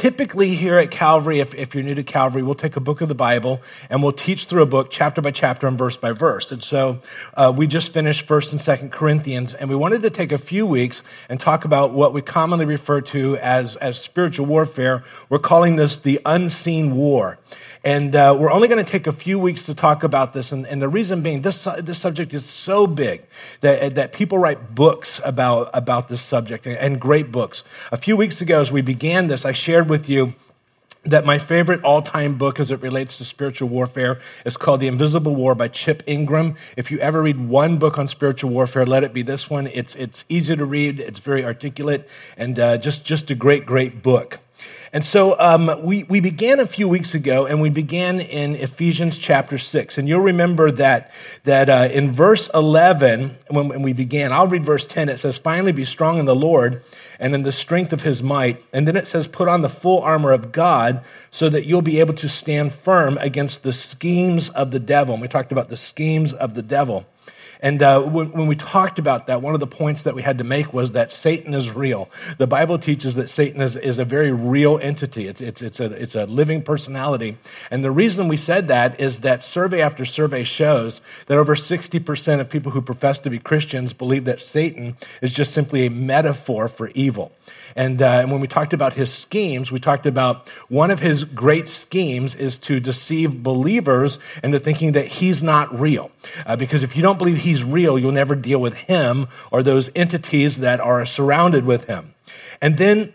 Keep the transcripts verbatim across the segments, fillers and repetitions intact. Typically here at Calvary, if, if you're new to Calvary, we'll take a book of the Bible and we'll teach through a book chapter by chapter and verse by verse. And so uh, we just finished First and Second Corinthians, and we wanted to take a few weeks and talk about what we commonly refer to as, as spiritual warfare. We're calling this the unseen war. And uh, we're only going to take a few weeks to talk about this, and, and the reason being this this subject is so big that that people write books about, about this subject, and, and great books. A few weeks ago, as we began this, I shared with you that my favorite all-time book as it relates to spiritual warfare is called The Invisible War by Chip Ingram. If you ever read one book on spiritual warfare, let it be this one. It's it's easy to read, it's very articulate, and uh, just, just a great, great book. And so um, we, we began a few weeks ago, and we began in Ephesians chapter six. And you'll remember that that uh, in verse eleven, when, when we began, I'll read verse ten, it says, "Finally be strong in the Lord and in the strength of his might." And then it says, "Put on the full armor of God so that you'll be able to stand firm against the schemes of the devil." And we talked about the schemes of the devil. And uh, when, when we talked about that, one of the points that we had to make was that Satan is real. The Bible teaches that Satan is, is a very real entity. It's, it's, it's, a, it's a living personality. And the reason we said that is that survey after survey shows that over sixty percent of people who profess to be Christians believe that Satan is just simply a metaphor for evil. And, uh, and when we talked about his schemes, we talked about one of his great schemes is to deceive believers into thinking that he's not real. Uh, because if you don't believe he's He's real, you'll never deal with him or those entities that are surrounded with him. And then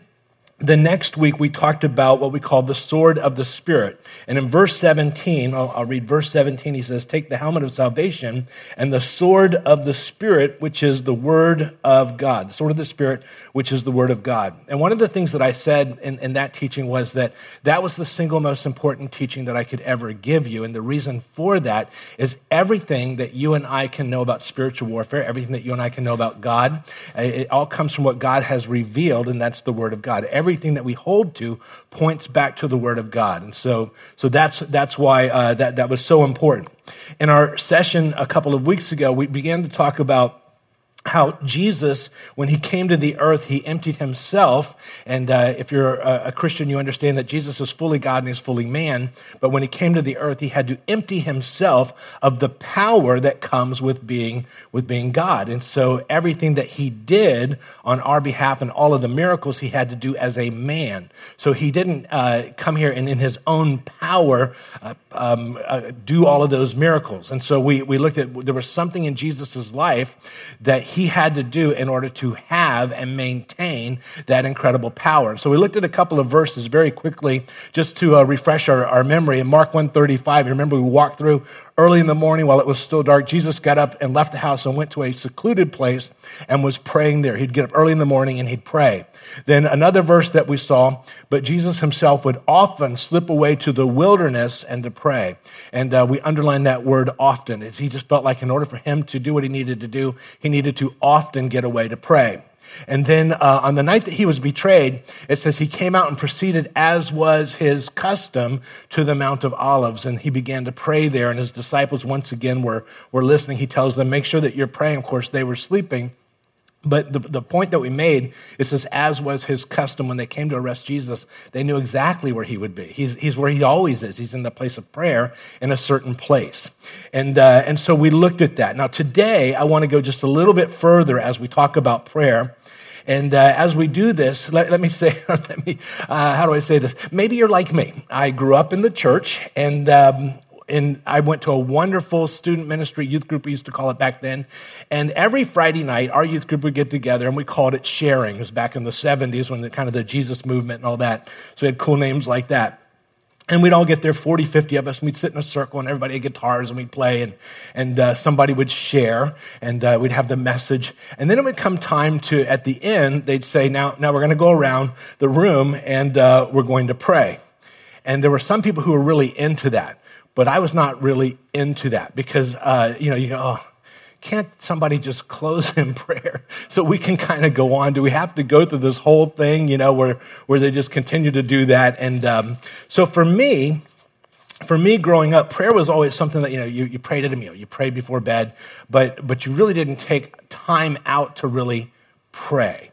the next week, we talked about what we call the sword of the Spirit. And in verse seventeen, I'll, I'll read verse seventeen, he says, "Take the helmet of salvation and the sword of the Spirit, which is the word of God." The sword of the Spirit, which is the word of God. And one of the things that I said in, in that teaching was that that was the single most important teaching that I could ever give you. And the reason for that is everything that you and I can know about spiritual warfare, everything that you and I can know about God, it all comes from what God has revealed, and that's the word of God. Every Everything that we hold to points back to the Word of God, and so so that's that's why uh, that that was so important. In our session a couple of weeks ago, we began to talk about how Jesus, when he came to the earth, he emptied himself. And uh, if you're a, a Christian, you understand that Jesus is fully God and he's fully man. But when he came to the earth, he had to empty himself of the power that comes with being with being God. And so everything that he did on our behalf and all of the miracles he had to do as a man. So he didn't uh, come here and in his own power uh, um, uh, do all of those miracles. And so we we looked at, there was something in Jesus's life that he he had to do in order to have and maintain that incredible power. So we looked at a couple of verses very quickly just to uh, refresh our, our memory. In Mark one thirty-five, you remember we walked through early in the morning while it was still dark, Jesus got up and left the house and went to a secluded place and was praying there. He'd get up early in the morning and he'd pray. Then another verse that we saw, but Jesus himself would often slip away to the wilderness and to pray. And uh, we underlined that word often. It's, he just felt like in order for him to do what he needed to do, he needed to often get away to pray. And then uh, on the night that he was betrayed, it says he came out and proceeded, as was his custom, to the Mount of Olives, and he began to pray there, and his disciples once again were, were listening. He tells them, make sure that you're praying. Of course, they were sleeping. But the, the point that we made, it says, as was his custom, when they came to arrest Jesus, they knew exactly where he would be. He's, he's where he always is. He's in the place of prayer in a certain place. And uh, and so we looked at that. Now today, I want to go just a little bit further as we talk about prayer. And uh, as we do this, let, let me say, let me, uh, how do I say this? Maybe you're like me. I grew up in the church, and um And I went to a wonderful student ministry youth group, we used to call it back then. And every Friday night, our youth group would get together, and we called it Sharing. It was back in the seventies when the kind of the Jesus movement and all that. So we had cool names like that. And we'd all get there, forty, fifty of us, and we'd sit in a circle, and everybody had guitars, and we'd play, and and uh, somebody would share, and uh, we'd have the message. And then it would come time to, at the end, they'd say, now, now we're going to go around the room, and uh, we're going to pray. And there were some people who were really into that. But I was not really into that because, uh, you know, you go, oh, can't somebody just close in prayer so we can kind of go on? Do we have to go through this whole thing, you know, where, where they just continue to do that? And um, so for me, For me, growing up, prayer was always something that, you know, you, you prayed at a meal, you prayed before bed, but but you really didn't take time out to really pray.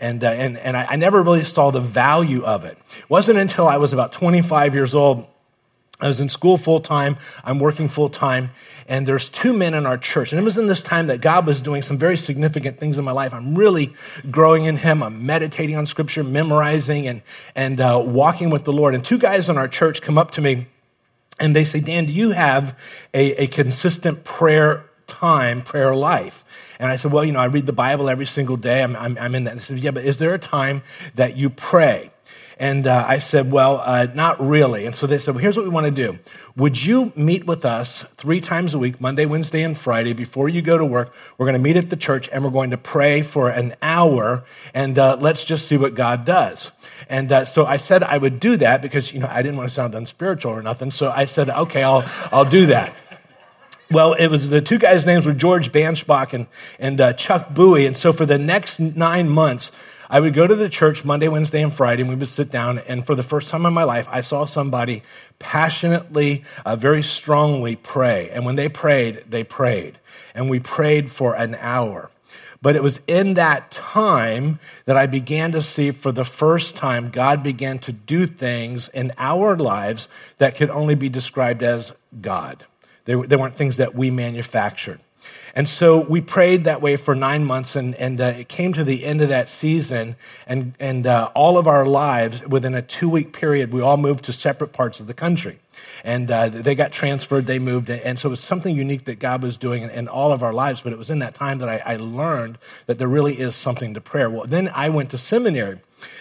And, uh, and, and I, I never really saw the value of it. It wasn't until I was about twenty-five years old. I was in school full-time, I'm working full-time, and there's two men in our church. And it was in this time that God was doing some very significant things in my life. I'm really growing in Him. I'm meditating on Scripture, memorizing, and, and uh, walking with the Lord. And two guys in our church come up to me, and they say, Dan, do you have a, a consistent prayer time, prayer life? And I said, well, you know, I read the Bible every single day. I'm, I'm, I'm in that. And I said, yeah, but is there a time that you pray? And uh, I said, well, uh, not really. And so they said, well, here's what we want to do. Would you meet with us three times a week, Monday, Wednesday, and Friday, before you go to work? We're going to meet at the church, and we're going to pray for an hour, and uh, let's just see what God does. And uh, so I said I would do that because, you know, I didn't want to sound unspiritual or nothing. So I said, okay, I'll I'll do that. Well, it was the two guys' names were George Banschbach and, and uh, Chuck Bowie. And so for the next nine months, I would go to the church Monday, Wednesday, and Friday, and we would sit down, and for the first time in my life, I saw somebody passionately, uh, very strongly pray. And when they prayed, they prayed. And we prayed for an hour. But it was in that time that I began to see, for the first time, God began to do things in our lives that could only be described as God. They, they weren't things that we manufactured. And so we prayed that way for nine months, and, and uh, it came to the end of that season, and, and uh, all of our lives, within a two-week period, we all moved to separate parts of the country. And uh, they got transferred, they moved, and so it was something unique that God was doing in, in all of our lives, but it was in that time that I, I learned that there really is something to prayer. Well, then I went to seminary.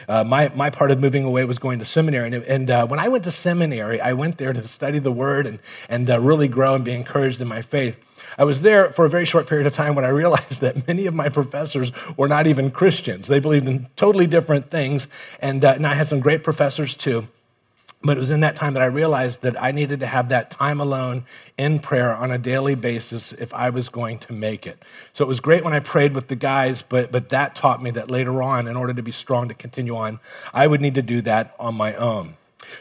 Uh, my, my part of moving away was going to seminary, and, and uh, when I went to seminary, I went there to study the Word and, and uh, really grow and be encouraged in my faith. I was there for a very short period of time when I realized that many of my professors were not even Christians. They believed in totally different things, and, uh, and I had some great professors too. But it was in that time that I realized that I needed to have that time alone in prayer on a daily basis if I was going to make it. So it was great when I prayed with the guys, but but that taught me that later on, in order to be strong to continue on, I would need to do that on my own.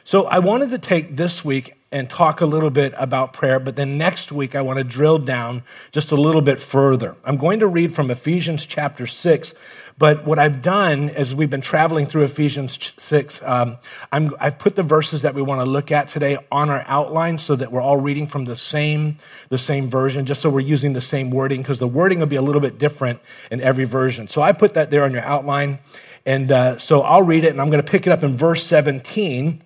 So I wanted to take this week and talk a little bit about prayer, but then next week I want to drill down just a little bit further. I'm going to read from Ephesians chapter six, but what I've done as we've been traveling through Ephesians six, um, I'm, I've put the verses that we want to look at today on our outline so that we're all reading from the same the same version, just so we're using the same wording, because the wording will be a little bit different in every version. So I put that there on your outline, and uh, so I'll read it, and I'm going to pick it up in verse seventeen.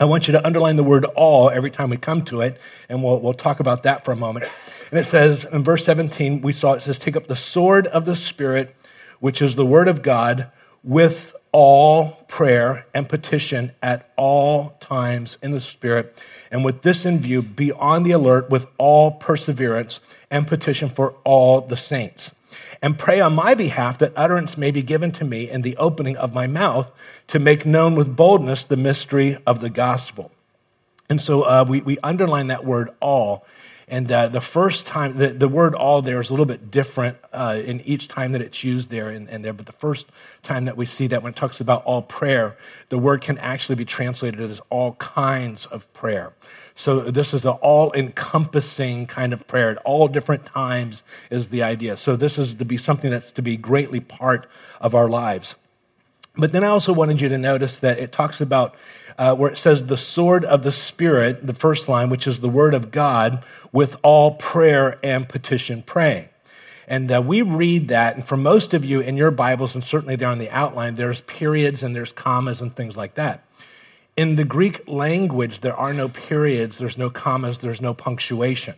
I want you to underline the word all every time we come to it, and we'll we'll talk about that for a moment. And it says, in verse seventeen, we saw it says, take up the sword of the Spirit, which is the word of God, with all prayer and petition at all times in the Spirit. And with this in view, be on the alert with all perseverance and petition for all the saints. And pray on my behalf that utterance may be given to me in the opening of my mouth to make known with boldness the mystery of the gospel. And so uh, we, we underline that word all. And uh, the first time, the, the word all there is a little bit different uh, in each time that it's used there and, and there. But the first time that we see that, when it talks about all prayer, the word can actually be translated as all kinds of prayer. So this is an all-encompassing kind of prayer. At all different times is the idea. So this is to be something that's to be greatly part of our lives. But then I also wanted you to notice that it talks about Uh, where it says the sword of the Spirit, the first line, which is the word of God, with all prayer and petition praying. And uh, we read that, and for most of you in your Bibles, and certainly there on the outline, there's periods and there's commas and things like that. In the Greek language, there are no periods, there's no commas, there's no punctuation.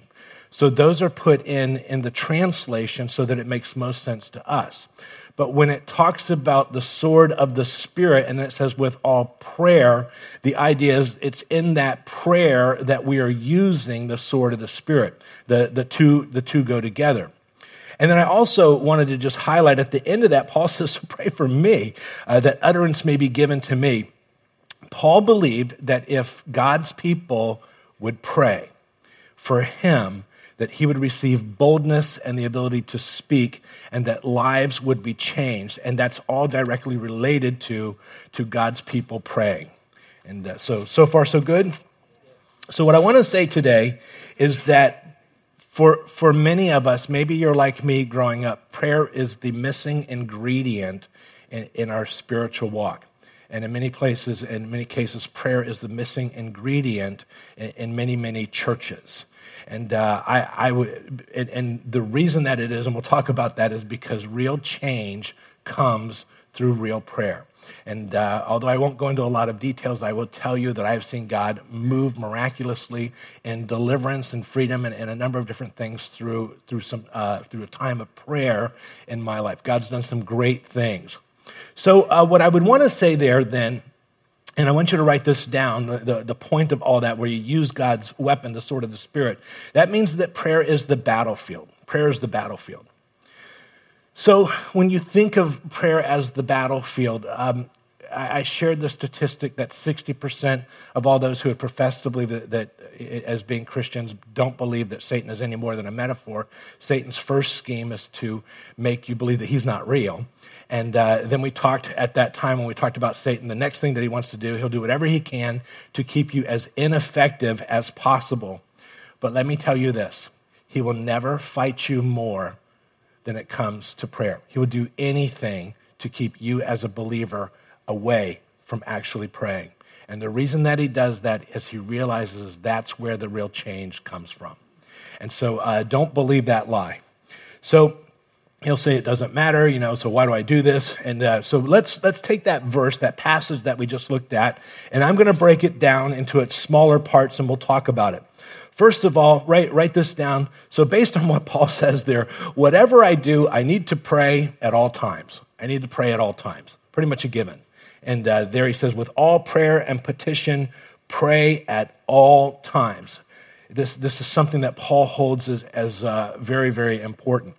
So those are put in in the translation so that it makes most sense to us. But when it talks about the sword of the Spirit, and then it says with all prayer, the idea is it's in that prayer that we are using the sword of the Spirit. The, the, two, the two go together. And then I also wanted to just highlight at the end of that, Paul says, pray for me, uh, that utterance may be given to me. Paul believed that if God's people would pray for him, that he would receive boldness and the ability to speak, and that lives would be changed. And that's all directly related to, to God's people praying. And uh, so, so far, so good. So what I want to say today is that for, for many of us, maybe you're like me growing up, prayer is the missing ingredient in, in our spiritual walk. And in many places, in many cases, prayer is the missing ingredient in, in many, many churches. And uh, I, I would, and, and the reason that it is, and we'll talk about that, is because real change comes through real prayer. And uh, although I won't go into a lot of details, I will tell you that I've seen God move miraculously in deliverance and freedom and, and a number of different things through through some uh, through a time of prayer in my life. God's done some great things. So uh, what I would want to say there then, and I want you to write this down, the, the, the point of all that, where you use God's weapon, the sword of the Spirit, that means that prayer is the battlefield. Prayer is the battlefield. So when you think of prayer as the battlefield, um, I, I shared the statistic that sixty percent of all those who had professed to believe that, that as being Christians don't believe that Satan is any more than a metaphor. Satan's first scheme is to make you believe that he's not real. And uh, then we talked at that time when we talked about Satan, the next thing that he wants to do, he'll do whatever he can to keep you as ineffective as possible. But let me tell you this, he will never fight you more than it comes to prayer. He will do anything to keep you as a believer away from actually praying. And the reason that he does that is he realizes that's where the real change comes from. And so uh, don't believe that lie. So he'll say it doesn't matter, you know, so why do I do this? And uh, so let's let's take that verse, that passage that we just looked at, and I'm going to break it down into its smaller parts and we'll talk about it. First of all, write, write this down. So based on what Paul says there, whatever I do, I need to pray at all times. I need to pray at all times. Pretty much a given. And uh, there he says, with all prayer and petition, pray at all times. This this is something that Paul holds as, as uh, very, very important.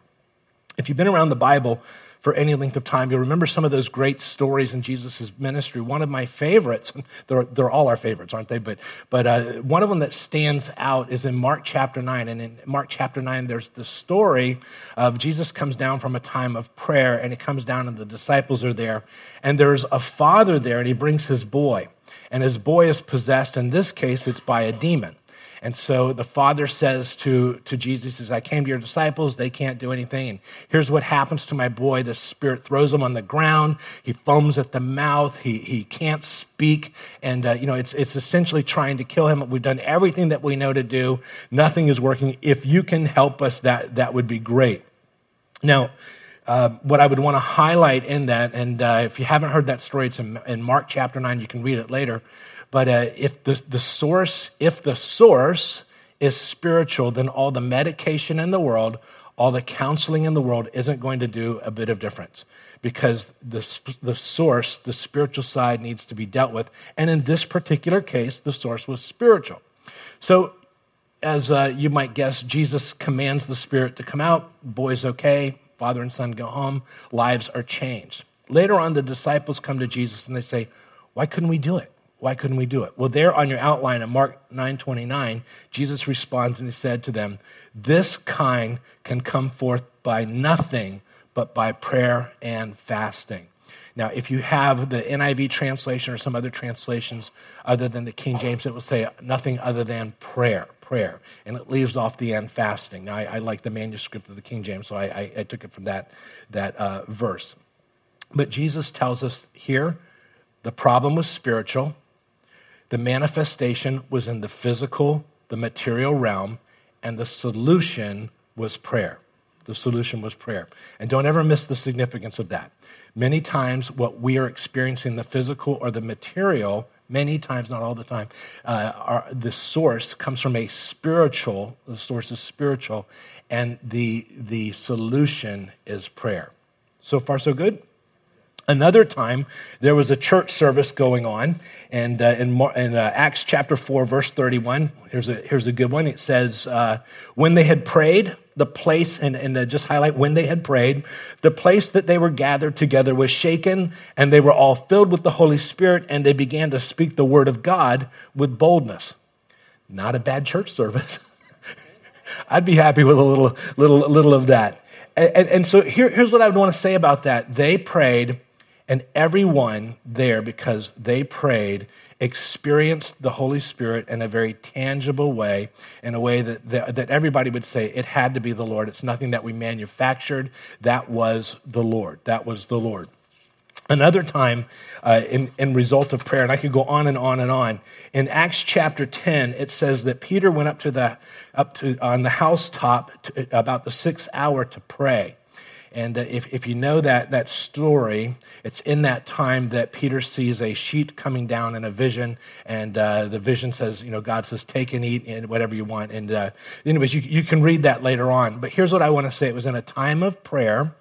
If you've been around the Bible for any length of time, you'll remember some of those great stories in Jesus' ministry. One of my favorites, they're, they're all our favorites, aren't they? But but uh, one of them that stands out is in Mark chapter nine. And in Mark chapter nine, there's the story of Jesus comes down from a time of prayer, and it comes down and the disciples are there. And there's a father there, and he brings his boy. And his boy is possessed. In this case, it's by a demon. And so the father says to, to Jesus, he says, I came to your disciples, they can't do anything, and here's what happens to my boy. The spirit throws him on the ground, he foams at the mouth, he he can't speak, and uh, you know, it's it's essentially trying to kill him. We've done everything that we know to do, nothing is working. If you can help us, that, that would be great. Now, Uh, what I would want to highlight in that, and uh, if you haven't heard that story, it's in, in Mark chapter nine, you can read it later, but uh, if the, the source, if the source is spiritual, then all the medication in the world, all the counseling in the world isn't going to do a bit of difference, because the, the source, the spiritual side needs to be dealt with, and in this particular case, the source was spiritual. So as uh, you might guess, Jesus commands the spirit to come out, boy's okay, father and son go home, lives are changed. Later on, the disciples come to Jesus and they say, why couldn't we do it? Why couldn't we do it? Well, there on your outline in Mark nine twenty-nine, Jesus responds and he said to them, this kind can come forth by nothing but by prayer and fasting. Now, if you have the N I V translation or some other translations other than the King James, it will say nothing other than prayer. prayer, and it leaves off the end fasting. Now, I, I like the manuscript of the King James, so I, I, I took it from that, that uh, verse. But Jesus tells us here, the problem was spiritual, the manifestation was in the physical, the material realm, and the solution was prayer. The solution was prayer. And don't ever miss the significance of that. Many times what we are experiencing, the physical or the material, many times, not all the time, uh, our, the source comes from a spiritual, the source is spiritual, and the the solution is prayer. So far, so good? Another time, there was a church service going on, and uh, in, in uh, Acts chapter four, verse thirty-one, here's a, here's a good one. It says, uh, when they had prayed, the place, and, and uh, just highlight, when they had prayed, the place that they were gathered together was shaken, and they were all filled with the Holy Spirit, and they began to speak the word of God with boldness. Not a bad church service. I'd be happy with a little little, little of that. And, and, and so here, here's what I would want to say about that. They prayed, and everyone there, because they prayed, experienced the Holy Spirit in a very tangible way, in a way that, that, that everybody would say, it had to be the Lord. It's nothing that we manufactured. That was the Lord. That was the Lord. Another time uh, in, in result of prayer, and I could go on and on and on. In Acts chapter ten, it says that Peter went up to the up to on the housetop to, about the sixth hour to pray. And if, if you know that that story, it's in that time that Peter sees a sheet coming down in a vision, and uh, the vision says, you know, God says, take and eat and whatever you want. And uh, anyways, you, you can read that later on. But here's what I want to say. It was in a time of prayer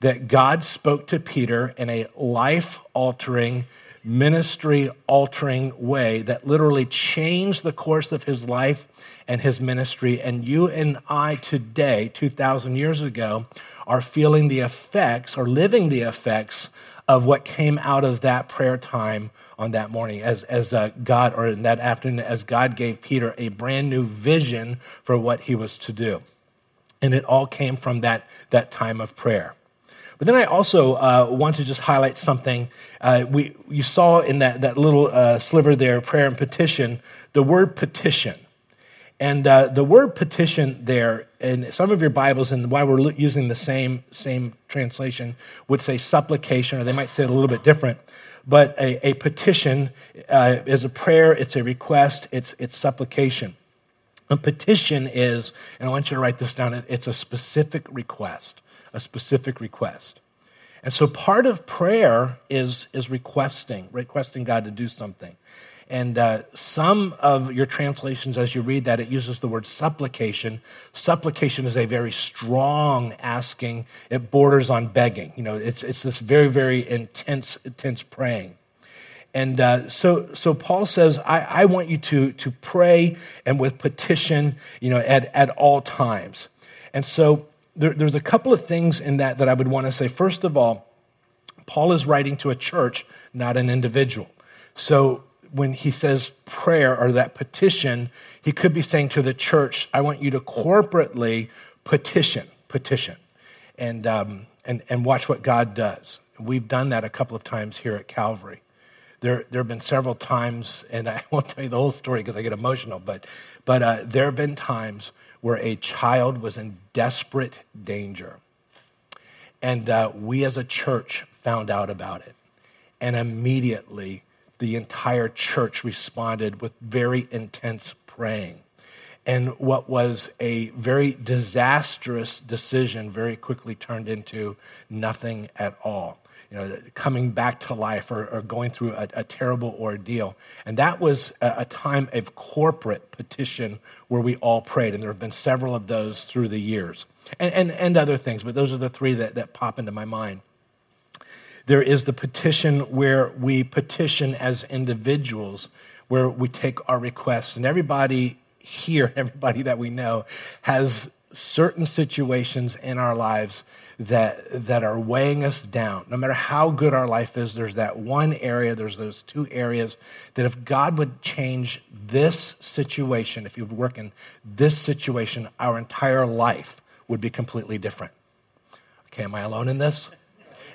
that God spoke to Peter in a life-altering, ministry-altering way that literally changed the course of his life and his ministry. And you and I today, two thousand years ago, are feeling the effects or living the effects of what came out of that prayer time on that morning as as uh, God, or in that afternoon, as God gave Peter a brand new vision for what he was to do. And it all came from that, that time of prayer. But then I also uh, want to just highlight something. Uh, we you saw in that, that little uh, sliver there, prayer and petition, the word petition. And uh, the word petition there, in some of your Bibles, and why we're using the same same translation, would say supplication, or they might say it a little bit different. But a, a petition uh, is a prayer, it's a request, it's it's supplication. A petition is, and I want you to write this down, it's a specific request. a specific request. And so part of prayer is is requesting, requesting God to do something. And uh, some of your translations, as you read that, it uses the word supplication. Supplication is a very strong asking. It borders on begging. You know, it's it's this very, very intense, intense praying. And uh, so, so Paul says, I, I want you to to pray and with petition, you know, at, at all times. And so There, there's a couple of things in that that I would want to say. First of all, Paul is writing to a church, not an individual. So when he says prayer or that petition, he could be saying to the church, I want you to corporately petition, petition, and um, and, and watch what God does. We've done that a couple of times here at Calvary. There, there have been several times, and I won't tell you the whole story because I get emotional, but, but uh, there have been times where a child was in desperate danger. And uh, we as a church found out about it. And immediately, the entire church responded with very intense praying. And what was a very disastrous decision very quickly turned into nothing at all. You know, coming back to life or, or going through a, a terrible ordeal. And that was a, a time of corporate petition where we all prayed. And there have been several of those through the years and, and, and other things, but those are the three that, that pop into my mind. There is the petition where we petition as individuals, where we take our requests. And everybody here, everybody that we know has certain situations in our lives that that are weighing us down. No matter how good our life is, there's that one area, there's those two areas that if God would change this situation, if you would work in this situation, our entire life would be completely different. Okay, am I alone in this?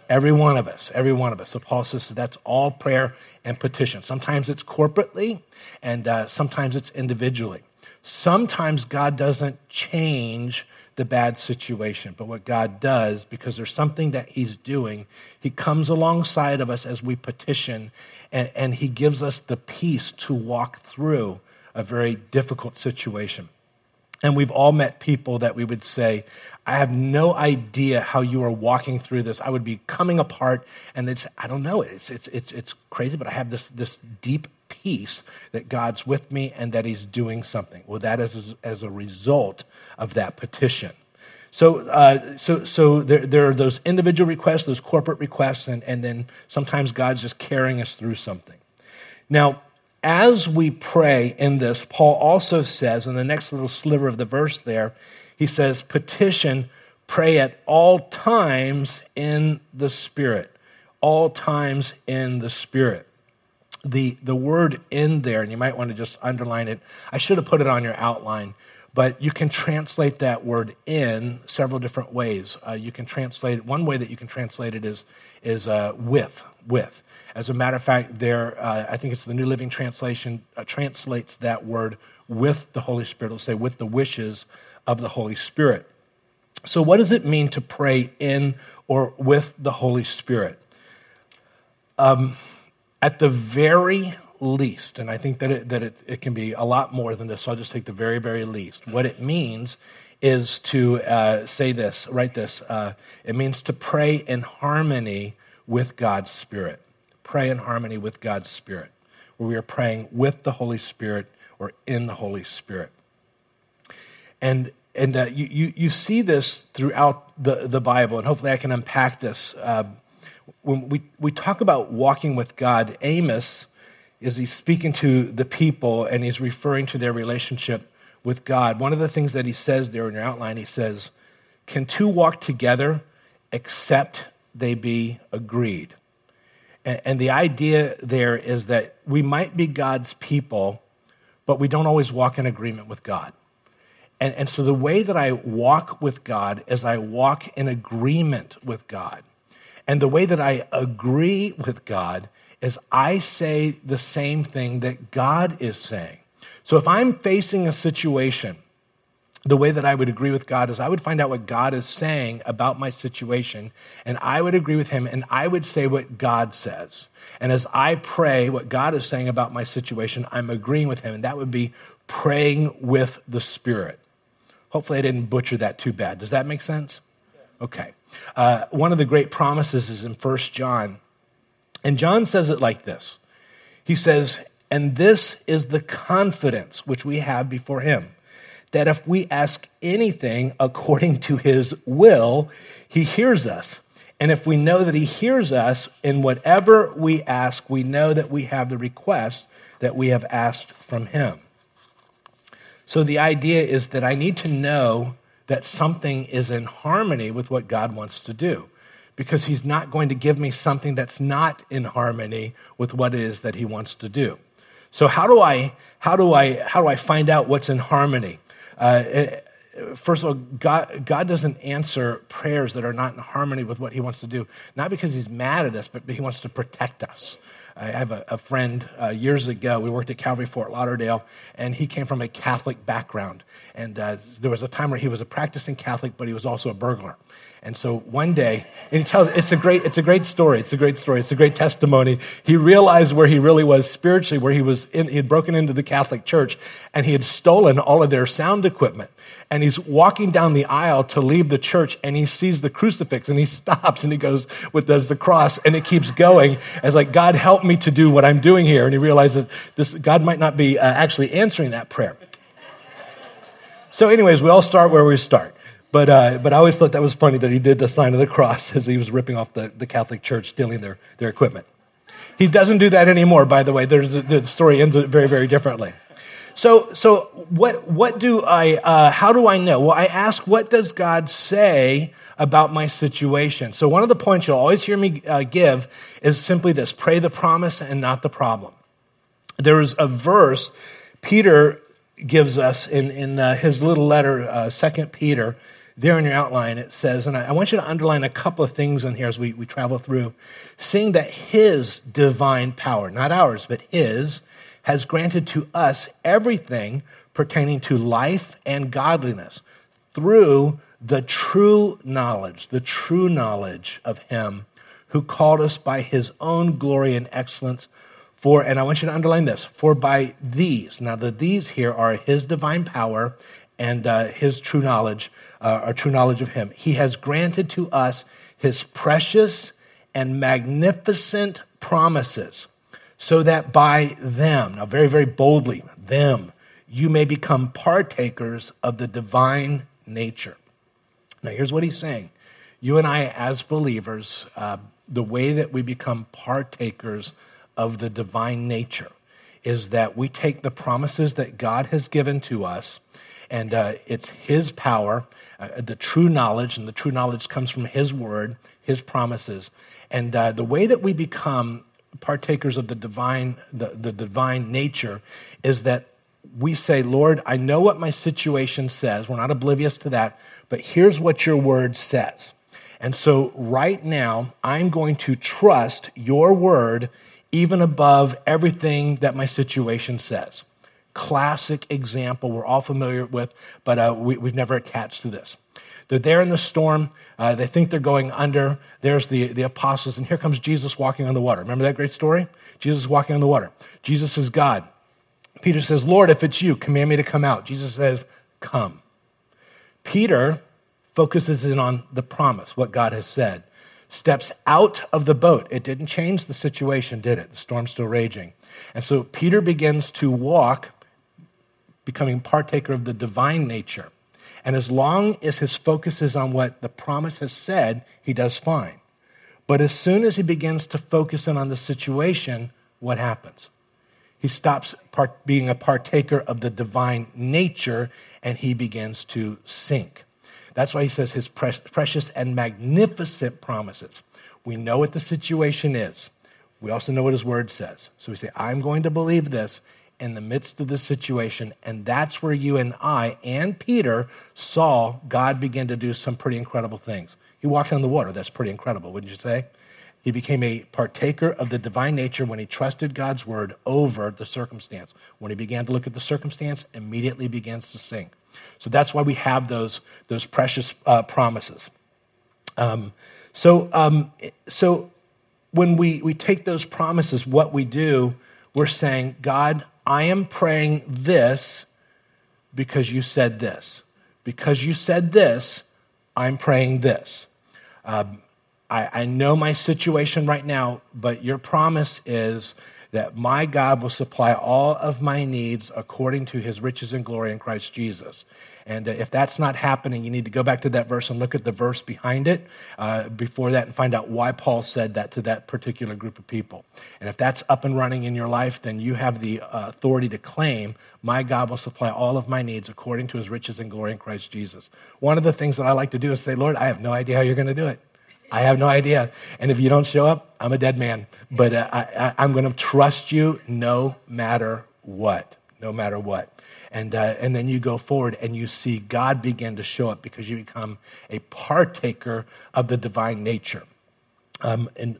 Every one of us, every one of us. So Paul says that's all prayer and petition. Sometimes it's corporately, and uh, sometimes it's individually. Sometimes God doesn't change the bad situation, but what God does, because there's something that he's doing, he comes alongside of us as we petition, and, and he gives us the peace to walk through a very difficult situation. And we've all met people that we would say, I have no idea how you are walking through this. I would be coming apart, and it's, I don't know, it's it's it's it's crazy, but I have this this deep peace that God's with me and that he's doing something. Well, that is as a result of that petition. So uh, so, so there, there are those individual requests, those corporate requests, and, and then sometimes God's just carrying us through something. Now, as we pray in this, Paul also says, in the next little sliver of the verse there, he says, petition, pray at all times in the Spirit. All times in the Spirit. The the word in there, and you might want to just underline it. I should have put it on your outline, but you can translate that word in several different ways. Uh, you can translate it, one way that you can translate it is, is uh, with, with. As a matter of fact, there, uh, I think it's the New Living Translation, uh, translates that word with the Holy Spirit. It'll say with the wishes of the Holy Spirit. So what does it mean to pray in or with the Holy Spirit? Um, at the very least, and I think that it, that it, it can be a lot more than this, so I'll just take the very, very least. What it means is to uh, say this, write this. Uh, it means to pray in harmony with God's Spirit. Pray in harmony with God's Spirit, where we are praying with the Holy Spirit or in the Holy Spirit. And and uh, you, you you see this throughout the, the Bible, and hopefully I can unpack this. Uh, when we, we talk about walking with God, Amos, is he's speaking to the people, and he's referring to their relationship with God. One of the things that he says there in your outline, he says, "Can two walk together except they be agreed?" And, and the idea there is that we might be God's people, but we don't always walk in agreement with God. And, and so the way that I walk with God is I walk in agreement with God. And the way that I agree with God is I say the same thing that God is saying. So if I'm facing a situation, the way that I would agree with God is I would find out what God is saying about my situation, and I would agree with him, and I would say what God says. And as I pray what God is saying about my situation, I'm agreeing with him, and that would be praying with the Spirit. Hopefully I didn't butcher that too bad. Does that make sense? Okay. Uh, one of the great promises is in First John. And John says it like this. He says, "And this is the confidence which we have before him, that if we ask anything according to his will, he hears us. And if we know that he hears us in whatever we ask, we know that we have the request that we have asked from him." So the idea is that I need to know that something is in harmony with what God wants to do, because he's not going to give me something that's not in harmony with what it is that he wants to do. So how do I how do I how do I find out what's in harmony? Uh, first of all, God God doesn't answer prayers that are not in harmony with what he wants to do, not because he's mad at us, but he wants to protect us. I have a, a friend uh, years ago. We worked at Calvary Fort Lauderdale, and he came from a Catholic background. And uh, there was a time where he was a practicing Catholic, but he was also a burglar. And so one day, and he tells it's a great it's a great story. It's a great story. It's a great testimony. He realized where he really was spiritually, where he was in, he had broken into the Catholic Church, and he had stolen all of their sound equipment. And he's walking down the aisle to leave the church, and he sees the crucifix, and he stops, and he goes with does the cross, and it keeps going as like, "God help me to do what I'm doing here." And he realized that this God might not be uh, actually answering that prayer. So anyways, we all start where we start. But uh, but I always thought that was funny that he did the sign of the cross as he was ripping off the, the Catholic Church, stealing their, their equipment. He doesn't do that anymore, by the way. There's a, the story ends very, very differently. So so what what do I, uh, how do I know? Well, I ask, what does God say about my situation? So one of the points you'll always hear me uh, give is simply this: pray the promise and not the problem. There is a verse Peter gives us in, in uh, his little letter, uh, Second Peter, there in your outline. It says, and I, I want you to underline a couple of things in here as we, we travel through, seeing that his divine power, not ours, but his, has granted to us everything pertaining to life and godliness through the true knowledge, the true knowledge of him who called us by his own glory and excellence. For, and I want you to underline this, for by these, now the these here are his divine power and uh, his true knowledge, uh, our true knowledge of him. He has granted to us his precious and magnificent promises, so that by them, now very, very boldly, them, you may become partakers of the divine nature. Now, here's what he's saying. You and I, as believers, uh, the way that we become partakers of the divine nature is that we take the promises that God has given to us, and uh, it's his power, uh, the true knowledge, and the true knowledge comes from his word, his promises. And uh, the way that we become partakers of the divine, the, the divine nature is that we say, "Lord, I know what my situation says. We're not oblivious to that, but here's what your word says. And so right now, I'm going to trust your word even above everything that my situation says. classic example we're all familiar with, but uh, we, we've never attached to this. They're there in the storm. Uh, they think they're going under. There's the, the apostles, and here comes Jesus walking on the water. Remember that great story? Jesus walking on the water. Jesus is God. Peter says, "Lord, if it's you, command me to come out." Jesus says, "Come." Peter focuses in on the promise, what God has said, steps out of the boat. It didn't change the situation, did it? The storm's still raging. And so Peter begins to walk, becoming partaker of the divine nature. And as long as his focus is on what the promise has said, he does fine. But as soon as he begins to focus in on the situation, what happens? He stops part, being a partaker of the divine nature, and he begins to sink. That's why he says his pre- precious and magnificent promises. We know what the situation is. We also know what his word says. So we say, I'm going to believe this in the midst of this situation. And that's where you and I and Peter saw God begin to do some pretty incredible things. He walked on the water. That's pretty incredible, wouldn't you say? He became a partaker of the divine nature when he trusted God's word over the circumstance. When he began to look at the circumstance, immediately begins to sink. So that's why we have those, those precious uh, promises. Um, so um, so when we, we take those promises, what we do, we're saying, God, I am praying this because you said this. Because you said this, I'm praying this. Um, I, I know my situation right now, but your promise is that my God will supply all of my needs according to his riches and glory in Christ Jesus. And if that's not happening, you need to go back to that verse and look at the verse behind it uh, before that and find out why Paul said that to that particular group of people. And if that's up and running in your life, then you have the uh, authority to claim, my God will supply all of my needs according to his riches and glory in Christ Jesus. One of the things that I like to do is say, Lord, I have no idea how you're going to do it. I have no idea. And if you don't show up, I'm a dead man. But uh, I, I, I'm going to trust you no matter what, no matter what. And uh, and then you go forward and you see God begin to show up because you become a partaker of the divine nature. Um, and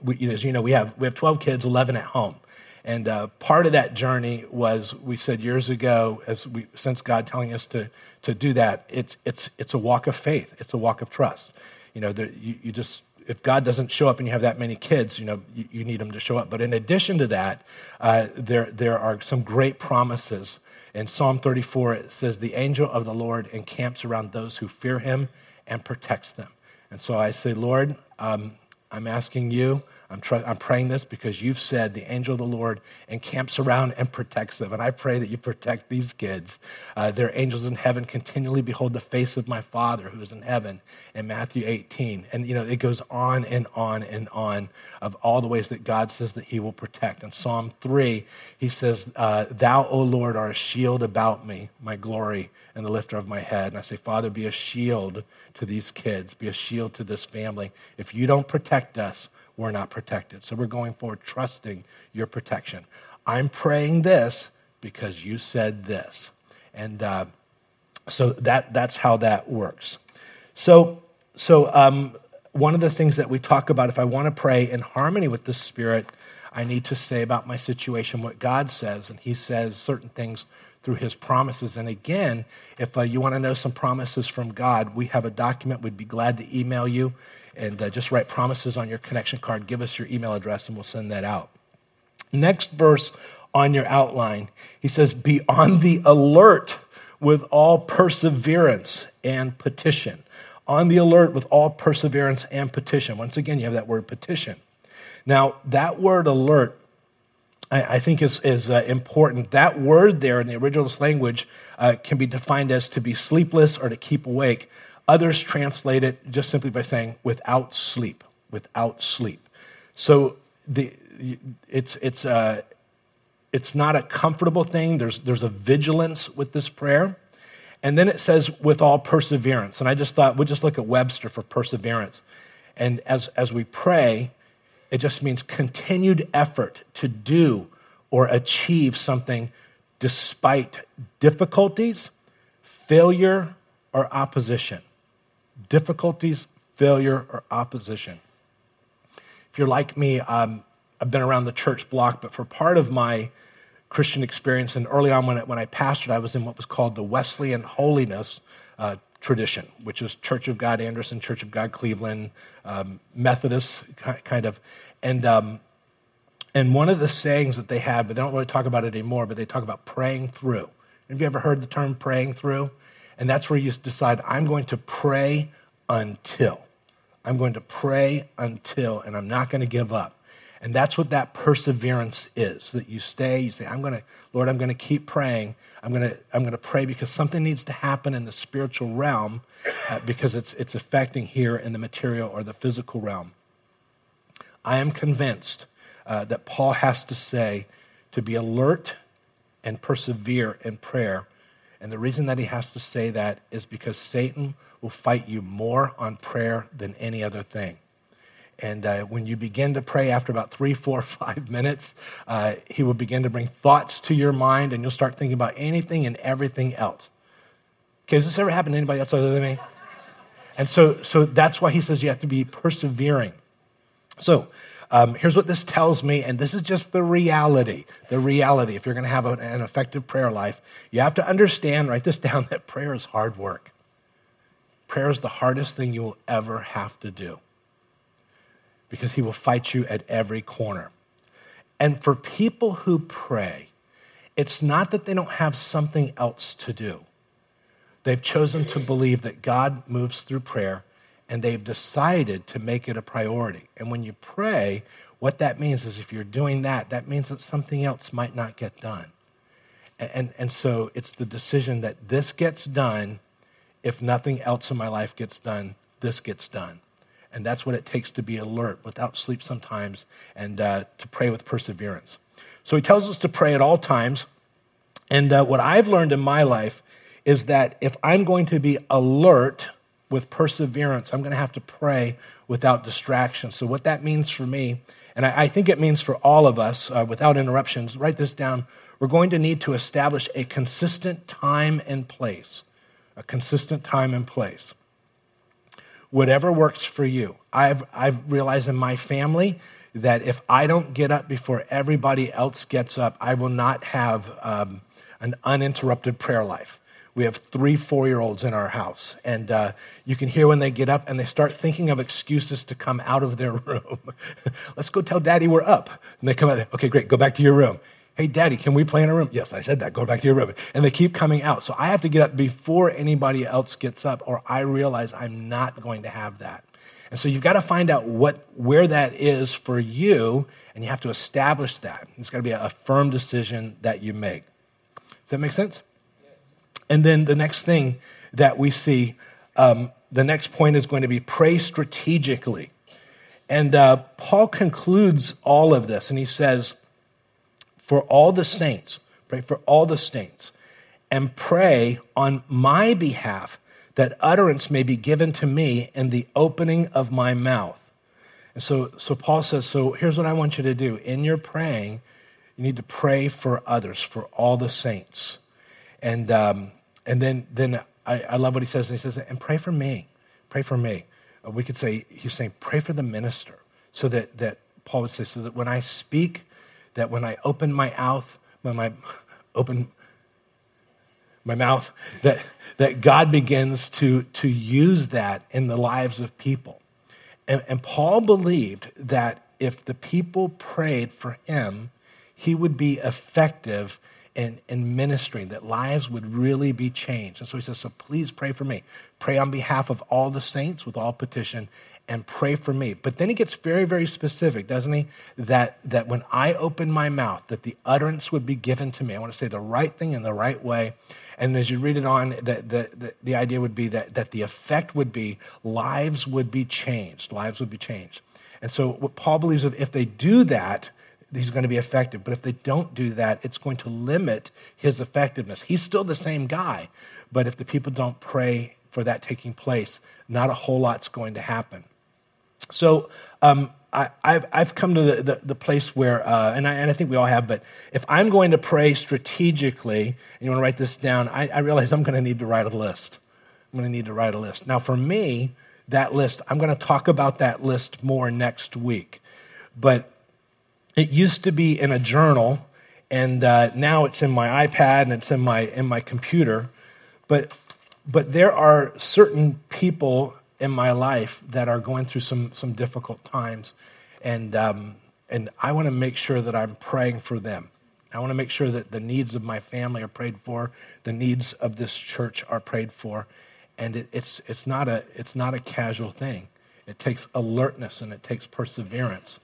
we, you know, as you know, we have we have twelve kids, eleven at home. And uh, part of that journey was, we said years ago, as we since God telling us to to do that, it's it's it's a walk of faith. It's a walk of trust. You know, the, you, you just, if God doesn't show up and you have that many kids, you know, you, you need him to show up. But in addition to that, uh, there there are some great promises. In Psalm thirty-four, it says, the angel of the Lord encamps around those who fear him and protects them. And so I say, Lord, um, I'm asking you, I'm, try, I'm praying this because you've said the angel of the Lord encamps around and protects them. And I pray that you protect these kids. Uh, their angels in heaven continually behold the face of my Father who is in heaven in Matthew eighteen. And, you know, it goes on and on and on of all the ways that God says that he will protect. In Psalm three, he says, uh, thou, O Lord, art a shield about me, my glory, and the lifter of my head. And I say, Father, be a shield to these kids. Be a shield to this family. If you don't protect us, we're not protected. So we're going forward trusting your protection. I'm praying this because you said this. And uh, so that that's how that works. So, so um, one of the things that we talk about, if I want to pray in harmony with the Spirit, I need to say about my situation what God says. And he says certain things through his promises. And again, if uh, you want to know some promises from God, we have a document we'd be glad to email you. And uh, just write promises on your connection card. Give us your email address, and we'll send that out. Next verse on your outline, he says, be on the alert with all perseverance and petition. On the alert with all perseverance and petition. Once again, you have that word petition. Now, that word alert, I, I think is, is uh, important. That word there in the original language uh, can be defined as to be sleepless or to keep awake. Others translate it just simply by saying without sleep, without sleep. So the it's it's a, it's not a comfortable thing. There's there's a vigilance with this prayer. And then it says with all perseverance. And I just thought we'll just look at Webster for perseverance. And as as we pray, it just means continued effort to do or achieve something despite difficulties, failure, or opposition. Difficulties, failure, or opposition. If you're like me, um, I've been around the church block, but for part of my Christian experience. And early on when I, when I pastored, I was in what was called the Wesleyan Holiness uh, tradition, which is Church of God Anderson, Church of God Cleveland, um, Methodist kind of. And um, and one of the sayings that they had, but they don't really talk about it anymore, but they talk about praying through. Have you ever heard the term praying through? And that's where you decide, I'm going to pray until. I'm going to pray until, and I'm not going to give up. And that's what that perseverance is, that you stay, you say, I'm going to, Lord, I'm going to keep praying. I'm going to I'm going to pray because something needs to happen in the spiritual realm uh, because it's it's affecting here in the material or the physical realm. I am convinced uh, that Paul has to say to be alert and persevere in prayer. And the reason that he has to say that is because Satan will fight you more on prayer than any other thing. And uh, when you begin to pray after about three, four, five minutes, uh, he will begin to bring thoughts to your mind, and you'll start thinking about anything and everything else. Okay, has this ever happened to anybody else other than me? And so so that's why he says you have to be persevering. So um, here's what this tells me, and this is just the reality. The reality, if you're going to have an, an effective prayer life, you have to understand, write this down, that prayer is hard work. Prayer is the hardest thing you will ever have to do, because he will fight you at every corner. And for people who pray, it's not that they don't have something else to do. They've chosen to believe that God moves through prayer, and they've decided to make it a priority. And when you pray, what that means is if you're doing that, that means that something else might not get done. And, and, and so it's the decision that this gets done. If nothing else in my life gets done, this gets done. And that's what it takes to be alert without sleep sometimes and uh, to pray with perseverance. So he tells us to pray at all times. And uh, what I've learned in my life is that if I'm going to be alert with perseverance, I'm going to have to pray without distraction. So what that means for me, and I, I think it means for all of us, uh, without interruptions, write this down. We're going to need to establish a consistent time and place, a consistent time and place. Whatever works for you. I've I've realized in my family that if I don't get up before everybody else gets up, I will not have um, an uninterrupted prayer life. We have three four-year-olds in our house, and uh, you can hear when they get up and they start thinking of excuses to come out of their room. Let's go tell Daddy we're up. And they come out, okay, great, go back to your room. Hey, Daddy, can we play in a room? Yes, I said that. Go back to your room. And they keep coming out. So I have to get up before anybody else gets up, or I realize I'm not going to have that. And so you've got to find out what where that is for you, and you have to establish that. It's got to be a firm decision that you make. Does that make sense? Yes. And then the next thing that we see, um, the next point is going to be pray strategically. And uh, Paul concludes all of this, and he says, for all the saints, pray for all the saints, and pray on my behalf that utterance may be given to me in the opening of my mouth. And so, so Paul says, so here's what I want you to do. In your praying, you need to pray for others, for all the saints. And um, and then then I, I love what he says, and he says, and pray for me, pray for me. We could say, he's saying, pray for the minister, so that, that Paul would say, so that when I speak, that when I open my mouth, when I open my mouth, that that God begins to, to use that in the lives of people. And, and Paul believed that if the people prayed for him, he would be effective in, in ministering, that lives would really be changed. And so he says, so please pray for me. Pray on behalf of all the saints with all petition, and pray for me. But then he gets very, very specific, doesn't he? That that when I open my mouth, that the utterance would be given to me. I want to say the right thing in the right way. And as you read it on, that the, the, the idea would be that, that the effect would be lives would be changed. Lives would be changed. And so what Paul believes is if they do that, he's going to be effective. But if they don't do that, it's going to limit his effectiveness. He's still the same guy. But if the people don't pray for that taking place, not a whole lot's going to happen. So um, I, I've, I've come to the, the, the place where, uh, and, I, and I think we all have, but if I'm going to pray strategically, and you want to write this down, I, I realize I'm going to need to write a list. I'm going to need to write a list. Now for me, that list, I'm going to talk about that list more next week. But it used to be in a journal, and uh, now it's in my iPad and it's in my in my computer. But but there are certain people in my life that are going through some some difficult times, and um, and I want to make sure that I'm praying for them. I want to make sure that the needs of my family are prayed for, the needs of this church are prayed for, and it, it's it's not a it's not a casual thing. It takes alertness and it takes perseverance,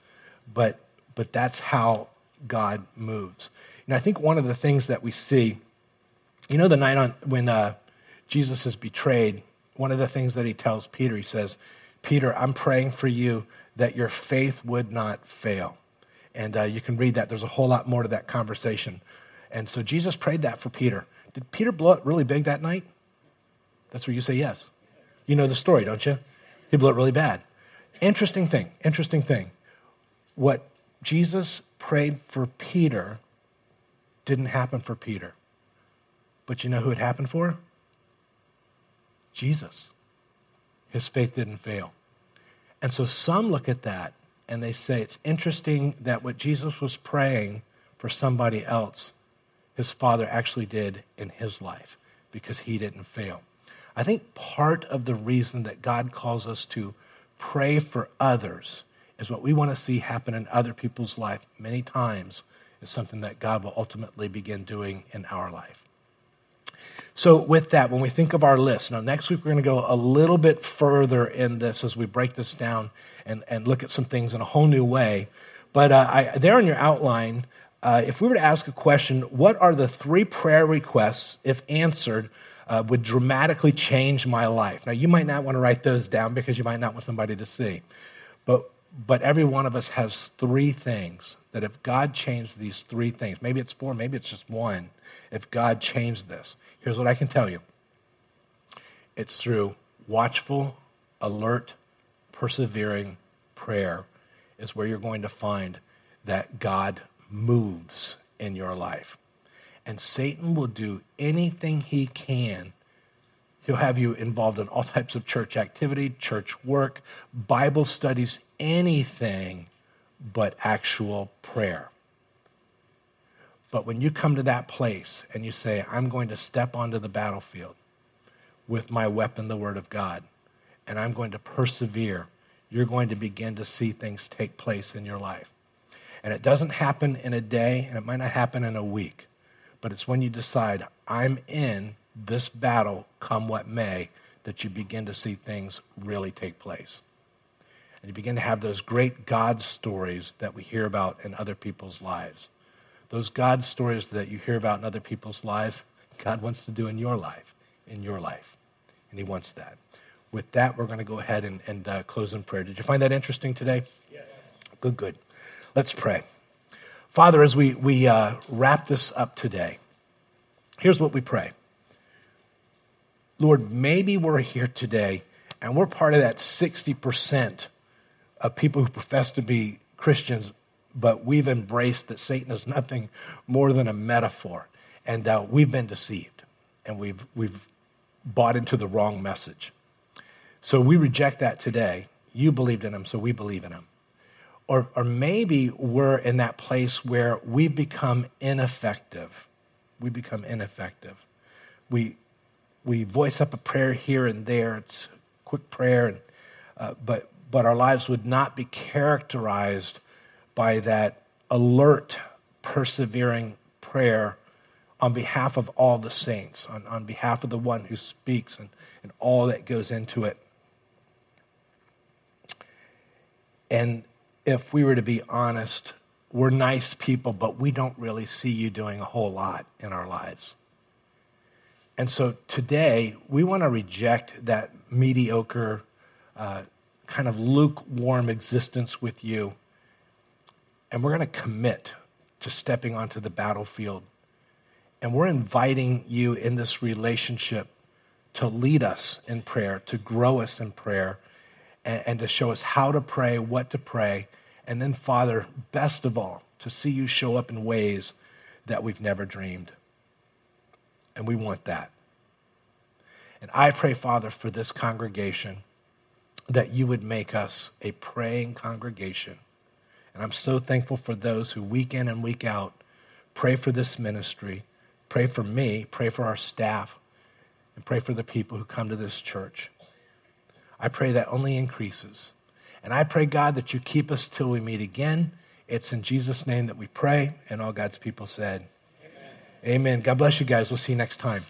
but but that's how God moves. And I think one of the things that we see, you know, the night on when uh, Jesus is betrayed, one of the things that he tells Peter, he says, "Peter, I'm praying for you that your faith would not fail." And uh, you can read that. There's a whole lot more to that conversation. And so Jesus prayed that for Peter. Did Peter blow it really big that night? That's where you say yes. You know the story, don't you? He blew it really bad. Interesting thing, interesting thing. What Jesus prayed for Peter didn't happen for Peter. But you know who it happened for? Jesus. His faith didn't fail. And so some look at that and they say it's interesting that what Jesus was praying for somebody else, his Father actually did in his life because he didn't fail. I think part of the reason that God calls us to pray for others is what we want to see happen in other people's life many times is something that God will ultimately begin doing in our life. So with that, when we think of our list, now next week we're going to go a little bit further in this as we break this down and, and look at some things in a whole new way. But uh, I, there in your outline, uh, if we were to ask a question, what are the three prayer requests, if answered, uh, would dramatically change my life? Now you might not want to write those down because you might not want somebody to see. But But every one of us has three things that if God changed these three things, maybe it's four, maybe it's just one, if God changed this, here's what I can tell you. It's through watchful, alert, persevering prayer is where you're going to find that God moves in your life. And Satan will do anything he can. He'll have you involved in all types of church activity, church work, Bible studies, anything but actual prayer. But when you come to that place and you say, I'm going to step onto the battlefield with my weapon, the Word of God, and I'm going to persevere, you're going to begin to see things take place in your life. And it doesn't happen in a day, and it might not happen in a week, but it's when you decide, I'm in this battle, come what may, that you begin to see things really take place. And you begin to have those great God stories that we hear about in other people's lives. Those God stories that you hear about in other people's lives, God wants to do in your life, in your life. And he wants that. With that, we're going to go ahead and, and uh, close in prayer. Did you find that interesting today? Yes. Good, good. Let's pray. Father, as we, we uh, wrap this up today, here's what we pray. Lord, maybe we're here today and we're part of that sixty percent of people who profess to be Christians, but we've embraced that Satan is nothing more than a metaphor, and uh, we've been deceived, and we've we've bought into the wrong message. So we reject that today. You believed in him, so we believe in him. Or, or maybe we're in that place where we become ineffective. We become ineffective. We we voice up a prayer here and there. It's a quick prayer, and uh, but. but our lives would not be characterized by that alert, persevering prayer on behalf of all the saints, on, on behalf of the one who speaks and, and all that goes into it. And if we were to be honest, we're nice people, but we don't really see you doing a whole lot in our lives. And so today, we want to reject that mediocre uh kind of lukewarm existence with you. And we're going to commit to stepping onto the battlefield. And we're inviting you in this relationship to lead us in prayer, to grow us in prayer, and, and to show us how to pray, what to pray. And then, Father, best of all, to see you show up in ways that we've never dreamed. And we want that. And I pray, Father, for this congregation, that you would make us a praying congregation. And I'm so thankful for those who week in and week out Pray for this ministry. Pray for me. Pray for our staff. And pray for the people who come to this church. I pray that only increases. And I pray, God, that you keep us till we meet again. It's in Jesus' name that we pray. And all God's people said, amen. Amen. God bless you guys. We'll see you next time.